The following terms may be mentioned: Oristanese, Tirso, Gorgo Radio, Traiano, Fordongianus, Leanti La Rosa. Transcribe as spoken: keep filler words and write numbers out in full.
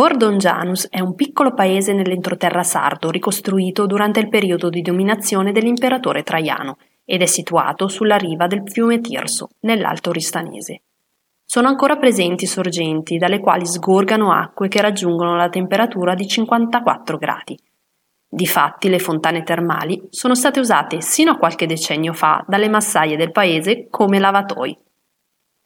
Fordongianus è un piccolo paese nell'entroterra sardo ricostruito durante il periodo di dominazione dell'imperatore Traiano ed è situato sulla riva del fiume Tirso, nell'Alto Oristanese. Sono ancora presenti sorgenti dalle quali sgorgano acque che raggiungono la temperatura di cinquantaquattro gradi. Difatti le fontane termali sono state usate sino a qualche decennio fa dalle massaie del paese come lavatoi.